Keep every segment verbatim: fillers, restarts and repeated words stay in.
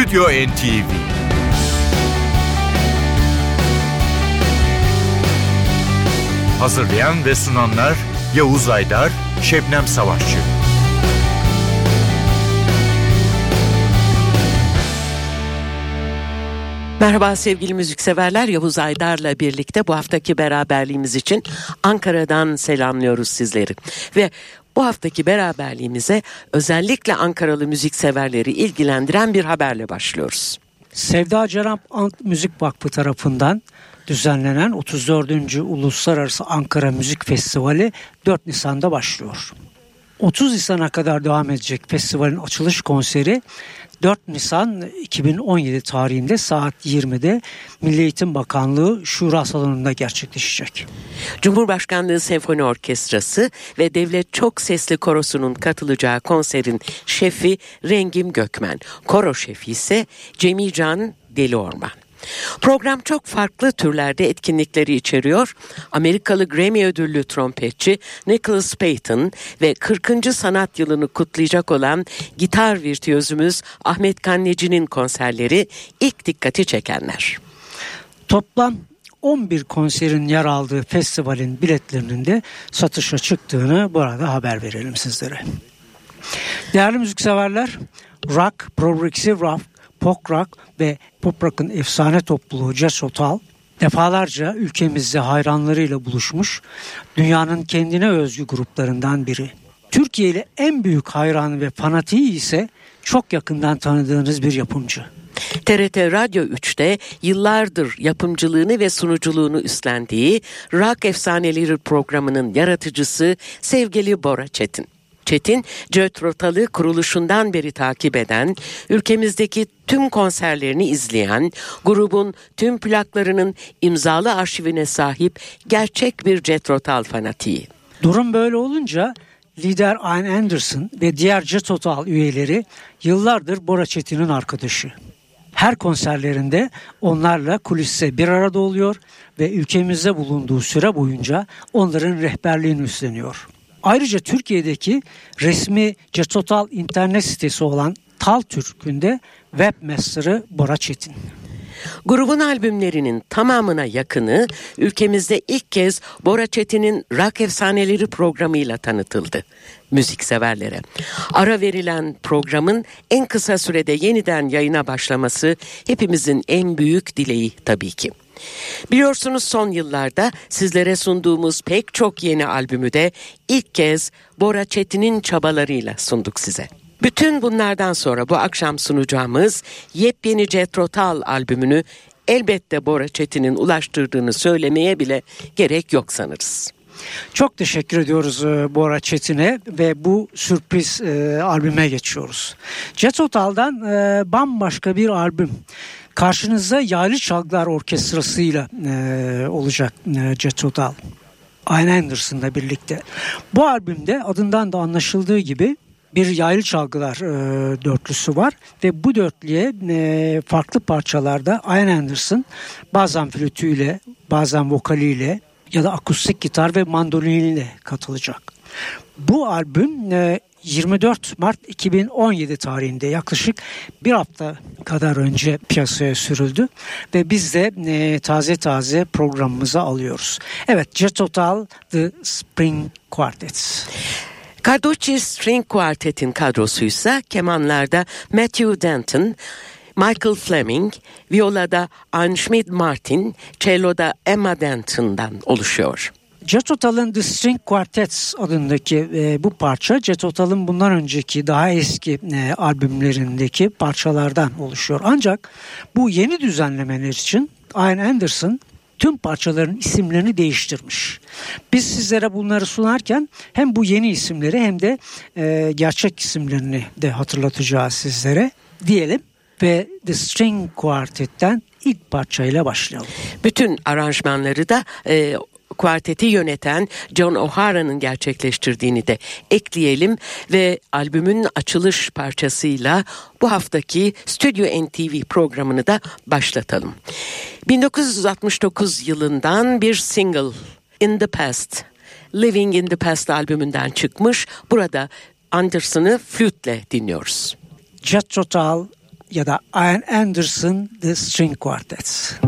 Stüdyo N T V. Hazırlayan ve sunanlar Yavuz Aydar, Şebnem Savaşçı. Merhaba sevgili müzikseverler, Yavuz Aydar'la birlikte bu haftaki beraberliğimiz için Ankara'dan selamlıyoruz sizleri. Ve bu haftaki beraberliğimize özellikle Ankaralı müzikseverleri ilgilendiren bir haberle başlıyoruz. Sevda Cenap Müzik Vakfı tarafından düzenlenen otuz dördüncü Uluslararası Ankara Müzik Festivali dört Nisan'da başlıyor. otuz Nisan'a kadar devam edecek festivalin açılış konseri dört Nisan iki bin on yedi tarihinde saat yirmide Milli Eğitim Bakanlığı Şura Salonu'nda gerçekleşecek. Cumhurbaşkanlığı Senfoni Orkestrası ve Devlet Çok Sesli Korosu'nun katılacağı konserin şefi Rengim Gökmen, koro şefi ise Cemilcan Deliorman. Program çok farklı türlerde etkinlikleri içeriyor. Amerikalı Grammy ödüllü trompetçi Nicholas Payton ve kırkıncı sanat yılını kutlayacak olan gitar virtüözümüz Ahmet Kanneci'nin konserleri ilk dikkati çekenler. Toplam on bir konserin yer aldığı festivalin biletlerinin de satışa çıktığını burada haber verelim sizlere. Değerli müzikseverler, rock, progressive rock, pop rock ve pop rock'ın efsane topluluğu Jethro Tull defalarca ülkemizde hayranlarıyla buluşmuş dünyanın kendine özgü gruplarından biri. Türkiye'li en büyük hayranı ve fanatiği ise çok yakından tanıdığınız bir yapımcı. T R T Radyo üçte yıllardır yapımcılığını ve sunuculuğunu üstlendiği Rock Efsaneleri programının yaratıcısı sevgili Bora Çetin. Çetin, Jethro Tull'ı kuruluşundan beri takip eden, ülkemizdeki tüm konserlerini izleyen, grubun tüm plaklarının imzalı arşivine sahip gerçek bir Jethro Tull fanatiği. Durum böyle olunca lider Ian Anderson ve diğer Jethro Tull üyeleri yıllardır Bora Çetin'in arkadaşı. Her konserlerinde onlarla kuliste bir arada oluyor ve ülkemizde bulunduğu süre boyunca onların rehberliğini üstleniyor. Ayrıca Türkiye'deki resmi Jethro Tull internet sitesi olan Tal Türk'ün de webmaster'ı Bora Çetin. Grubun albümlerinin tamamına yakını ülkemizde ilk kez Bora Çetin'in Rock Efsaneleri programıyla tanıtıldı müzikseverlere. Ara verilen programın en kısa sürede yeniden yayına başlaması hepimizin en büyük dileği tabii ki. Biliyorsunuz son yıllarda sizlere sunduğumuz pek çok yeni albümü de ilk kez Bora Çetin'in çabalarıyla sunduk size. Bütün bunlardan sonra bu akşam sunacağımız yepyeni Jethro Tull albümünü elbette Bora Çetin'in ulaştırdığını söylemeye bile gerek yok sanırız. Çok teşekkür ediyoruz Bora Çetin'e ve bu sürpriz e, albüme geçiyoruz. Jethro Tull'dan e, bambaşka bir albüm. Karşınızda Yaylı Çalgılar Orkestrası'yla e, olacak e, Jethro Tull. Ian Anderson'la birlikte. Bu albümde adından da anlaşıldığı gibi bir yaylı çalgılar e, dörtlüsü var ve bu dörtlüye e, farklı parçalarda Ian Anderson bazen flütüyle, bazen vokaliyle ya da akustik gitar ve mandoliniyle katılacak. Bu albüm e, yirmi dört Mart iki bin on yedi tarihinde yaklaşık bir hafta kadar önce piyasaya sürüldü ve biz de e, taze taze programımıza alıyoruz. Evet, Jethro Tull The String Quartet. Carducci String Quartet'in kadrosuysa kemanlarda Matthew Denton, Michael Fleming, violada Ann Schmidt Martin, cello'da Emma Denton'dan oluşuyor. Jethro Tull'ın The String Quartet adındaki e, bu parça Jethro Tull'ın bundan önceki daha eski e, albümlerindeki parçalardan oluşuyor. Ancak bu yeni düzenlemeler için Ian Anderson tüm parçaların isimlerini değiştirmiş. Biz sizlere bunları sunarken hem bu yeni isimleri hem de e, gerçek isimlerini de hatırlatacağız sizlere diyelim. Ve The String Quartet'ten ilk parçayla başlayalım. Bütün aranjmanları da e, kuarteti yöneten John O'Hara'nın gerçekleştirdiğini de ekleyelim ve albümün açılış parçasıyla bu haftaki Stüdyo N T V programını da başlatalım. bin dokuz yüz altmış dokuz yılından bir single In the Past, Living in the Past albümünden çıkmış. Burada Anderson'ı flütle dinliyoruz. Jethro Tull ya da Ian Anderson The String Quartet.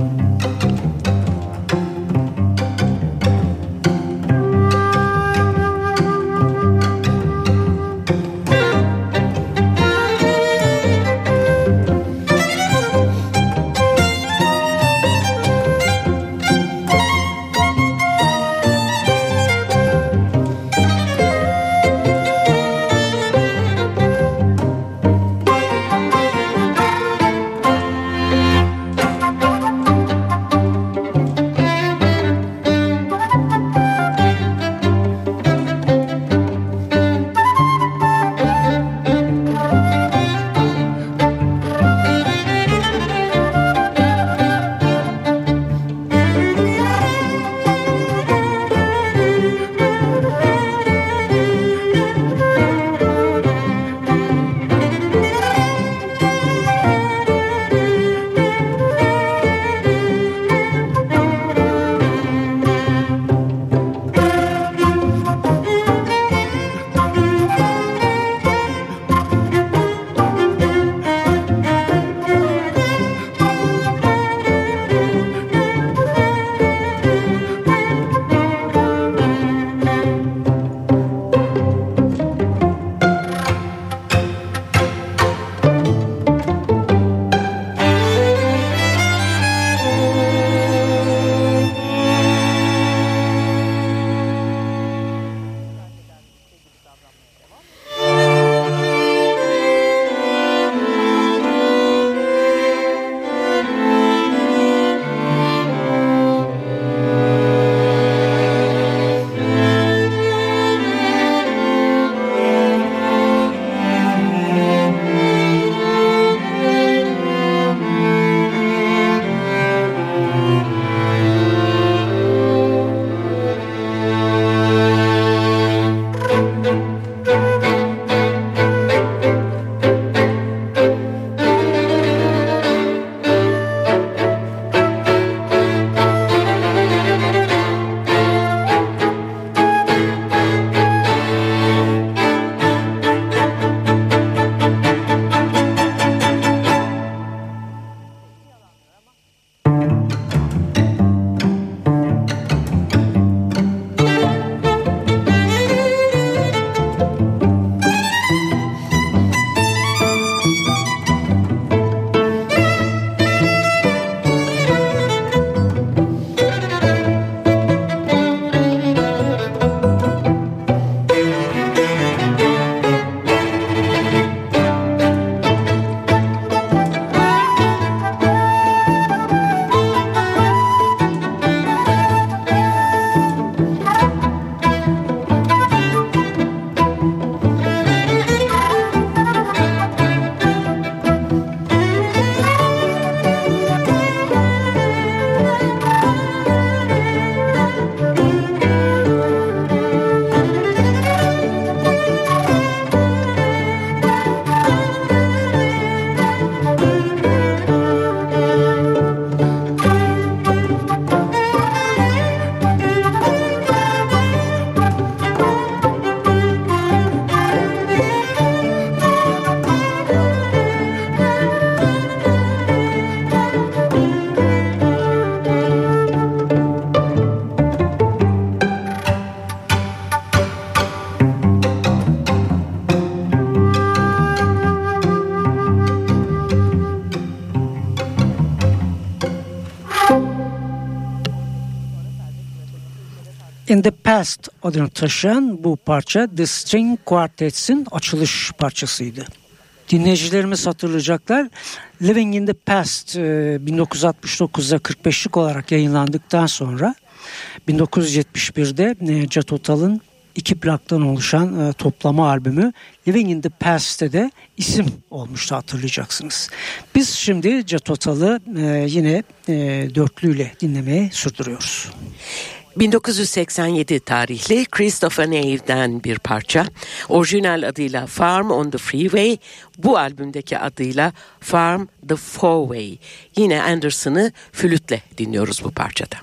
In the Past adını taşıyan bu parça The String Quartet'in açılış parçasıydı. Dinleyicilerimiz hatırlayacaklar. Living in the Past bin dokuz yüz altmış dokuzda kırk beşlik olarak yayınlandıktan sonra bin dokuz yüz yetmiş birde Jethro Tull'ın iki plaktan oluşan toplama albümü Living in the Past'te de isim olmuştu, hatırlayacaksınız. Biz şimdi Jethro Tull'ı yine dörtlüyle dinlemeye sürdürüyoruz. bin dokuz yüz seksen yedi tarihli Christopher Neve'den bir parça. Orijinal adıyla Farm on the Freeway, bu albümdeki adıyla Farm the Fourway. Yine Anderson'ı flütle dinliyoruz bu parçada.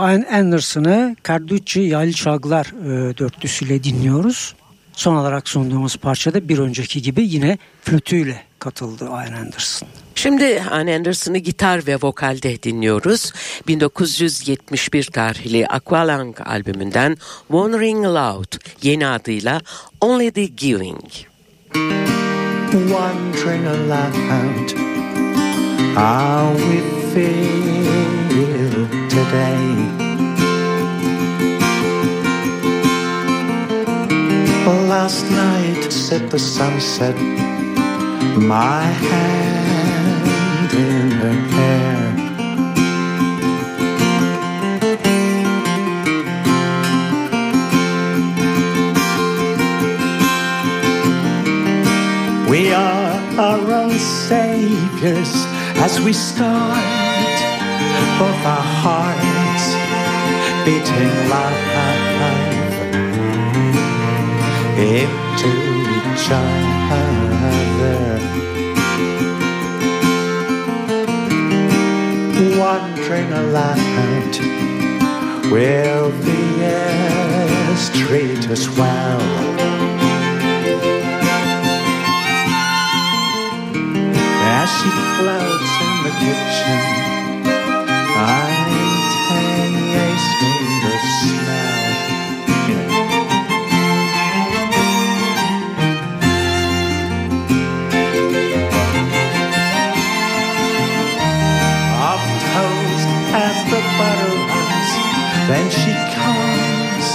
Ian Anderson'ı Carducci Yaylı Çalgılar e, dörtlüsüyle dinliyoruz. Son olarak sunduğumuz parçada bir önceki gibi yine flütüyle katıldı Ian Anderson. Şimdi Ian Anderson'ı gitar ve vokalde dinliyoruz. bin dokuz yüz yetmiş bir tarihli Aqualung albümünden Wandering Aloud, yeni adıyla Only the Giving. Wandering aloud, how we feel today. Last night set the sunset, my hand in her hair. We are our own saviors as we start, both our hearts beating loud into each other. Wandering aloud, will the years treat us well? As she floats in the kitchen, I take a finger smell. Then she comes,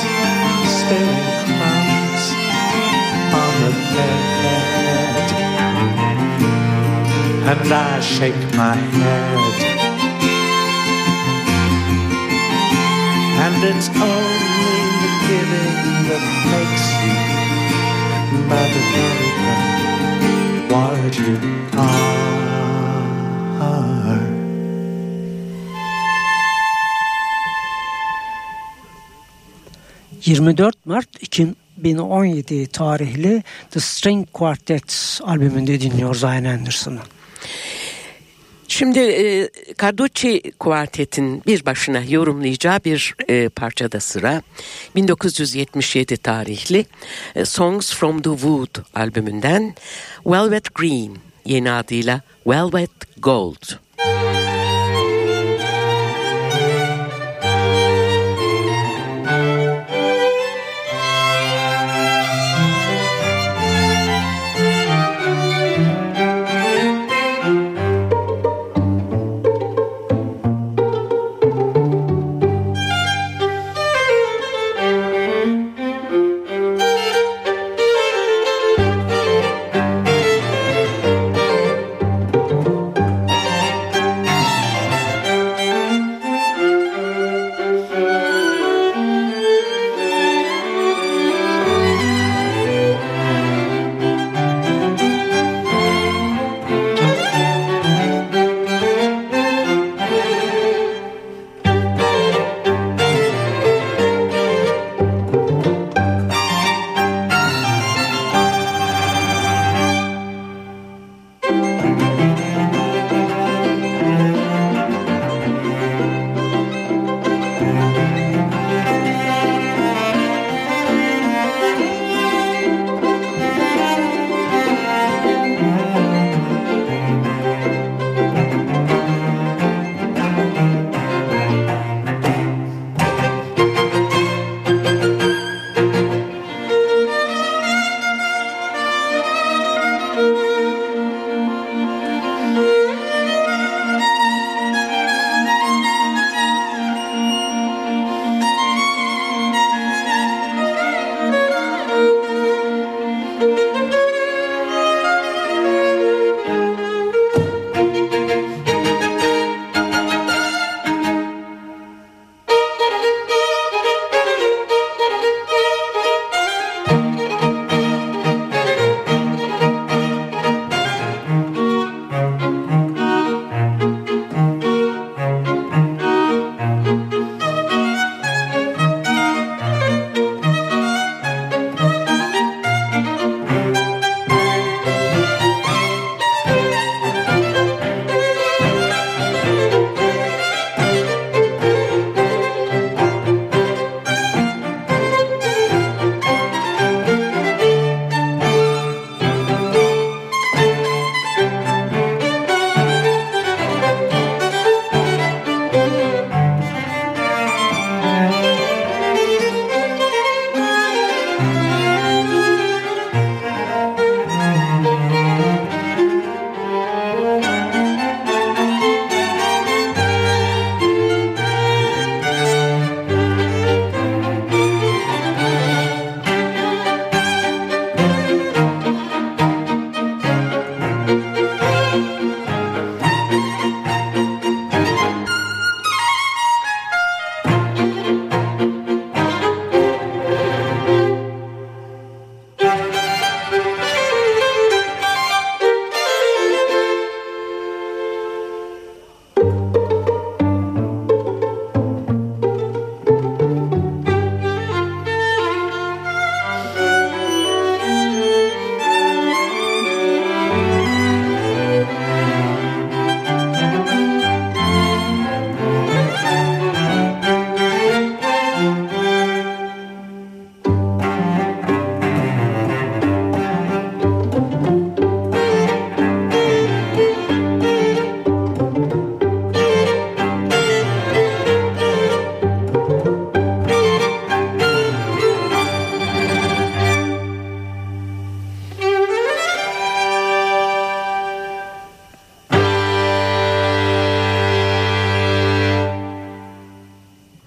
spilling crumbs on the bed, and I shake my head. And it's only the giving that makes you mother what you are. yirmi dört Mart iki bin on yedi tarihli The String Quartet albümünde dinliyoruz Ian Anderson'ı. Şimdi e, Carducci Quartet'in bir başına yorumlayacağı bir e, parçada sıra. bin dokuz yüz yetmiş yedi tarihli e, Songs from the Wood albümünden Velvet Green, yeni adıyla Velvet Gold.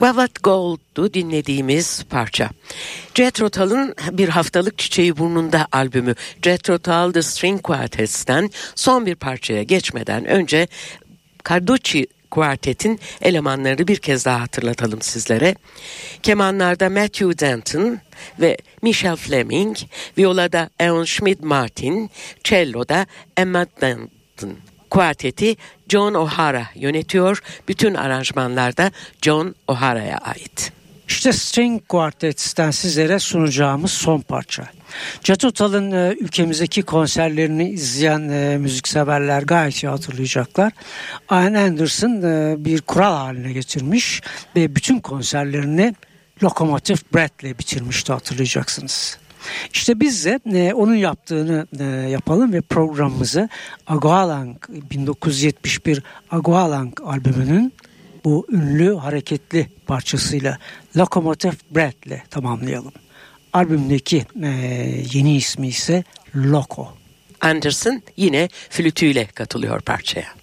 Velvet Gold'du dinlediğimiz parça. Jethro Tull'ın Bir Haftalık Çiçeği Burnunda albümü Jethro Tull The String Quartet'ten son bir parçaya geçmeden önce Carducci Quartet'in elemanlarını bir kez daha hatırlatalım sizlere. Kemanlarda Matthew Denton ve Michael Fleming, violada Ann Schmidt Martin, cello'da Emma Denton. Kuarteti John O'Hara yönetiyor. Bütün aranjmanlar da John O'Hara'ya ait. İşte String Quartet'ten sizlere sunacağımız son parça. Jethro Tull'ın e, ülkemizdeki konserlerini izleyen e, müzikseverler gayet iyi hatırlayacaklar. Ian Anderson e, bir kural haline getirmiş ve bütün konserlerini Locomotive Breath'le bitirmişti, hatırlayacaksınız. İşte biz de e, onun yaptığını e, yapalım ve programımızı Agualang bin dokuz yüz yetmiş bir Agualang albümünün bu ünlü hareketli parçasıyla Locomotive Breath'le tamamlayalım. Albümdeki e, yeni ismi ise Loco. Anderson yine flütüyle katılıyor parçaya.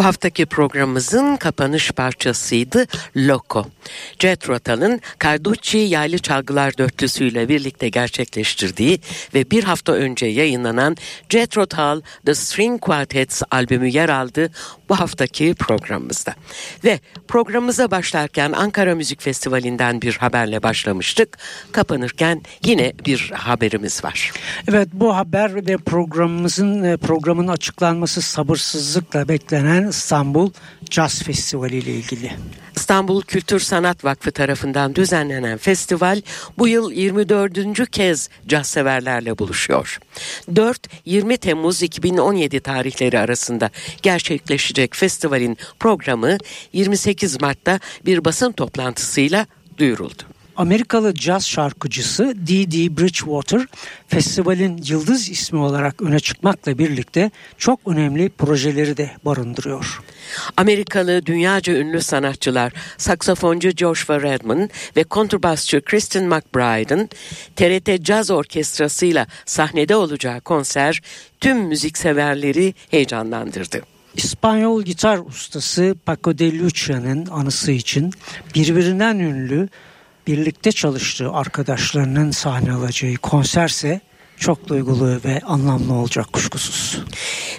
Bu haftaki programımızın kapanış parçasıydı Loco. Jethro Tull'ın Carducci Yaylı Çalgılar Dörtlüsü'yle birlikte gerçekleştirdiği ve bir hafta önce yayınlanan Jethro Tull The String Quartet albümü yer aldı bu haftaki programımızda. Ve programımıza başlarken Ankara Müzik Festivali'nden bir haberle başlamıştık. Kapanırken yine bir haberimiz var. Evet, bu haber de programımızın programın açıklanması sabırsızlıkla beklenen İstanbul Jazz Festivali ile ilgili. İstanbul Kültür Sanat Vakfı tarafından düzenlenen festival bu yıl yirmi dördüncü kez caz severlerle buluşuyor. dört yirmi Temmuz iki bin on yedi tarihleri arasında gerçekleşecek festivalin programı yirmi sekiz Mart'ta bir basın toplantısıyla duyuruldu. Amerikalı caz şarkıcısı Dee Dee Bridgewater festivalin yıldız ismi olarak öne çıkmakla birlikte çok önemli projeleri de barındırıyor. Amerikalı dünyaca ünlü sanatçılar saksafoncu Joshua Redman ve kontrbasçı Kristen McBride'ın T R T Caz Orkestrası ile sahnede olacağı konser tüm müzikseverleri heyecanlandırdı. İspanyol gitar ustası Paco de Lucia'nın anısı için birbirinden ünlü birlikte çalıştığı arkadaşlarının sahne alacağı konserse çok duygulu ve anlamlı olacak kuşkusuz.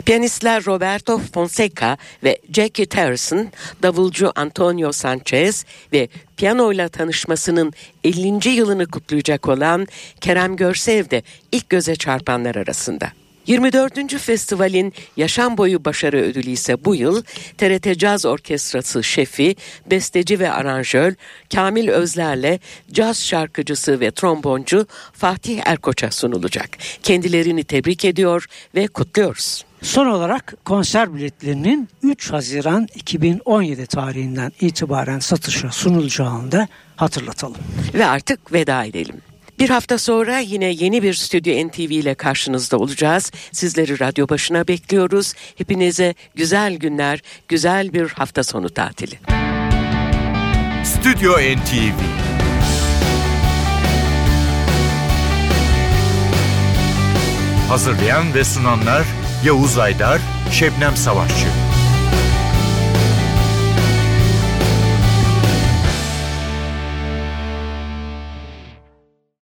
Piyanistler Roberto Fonseca ve Jackie Thurston, davulcu Antonio Sanchez ve piyanoyla tanışmasının ellinci yılını kutlayacak olan Kerem Görsev de ilk göze çarpanlar arasında. yirmi dördüncü festivalin yaşam boyu başarı ödülü ise bu yıl T R T Caz Orkestrası şefi, besteci ve aranjör Kamil Özler'le caz şarkıcısı ve tromboncu Fatih Erkoç'a sunulacak. Kendilerini tebrik ediyor ve kutluyoruz. Son olarak konser biletlerinin üç Haziran iki bin on yedi tarihinden itibaren satışa sunulacağını da hatırlatalım. Ve artık veda edelim. Bir hafta sonra yine yeni bir Stüdyo N T V ile karşınızda olacağız. Sizleri radyo başına bekliyoruz. Hepinize güzel günler, güzel bir hafta sonu tatili. Stüdyo N T V. Hazırlayan ve sunanlar Yavuz Aydar, Şebnem Savaşçı.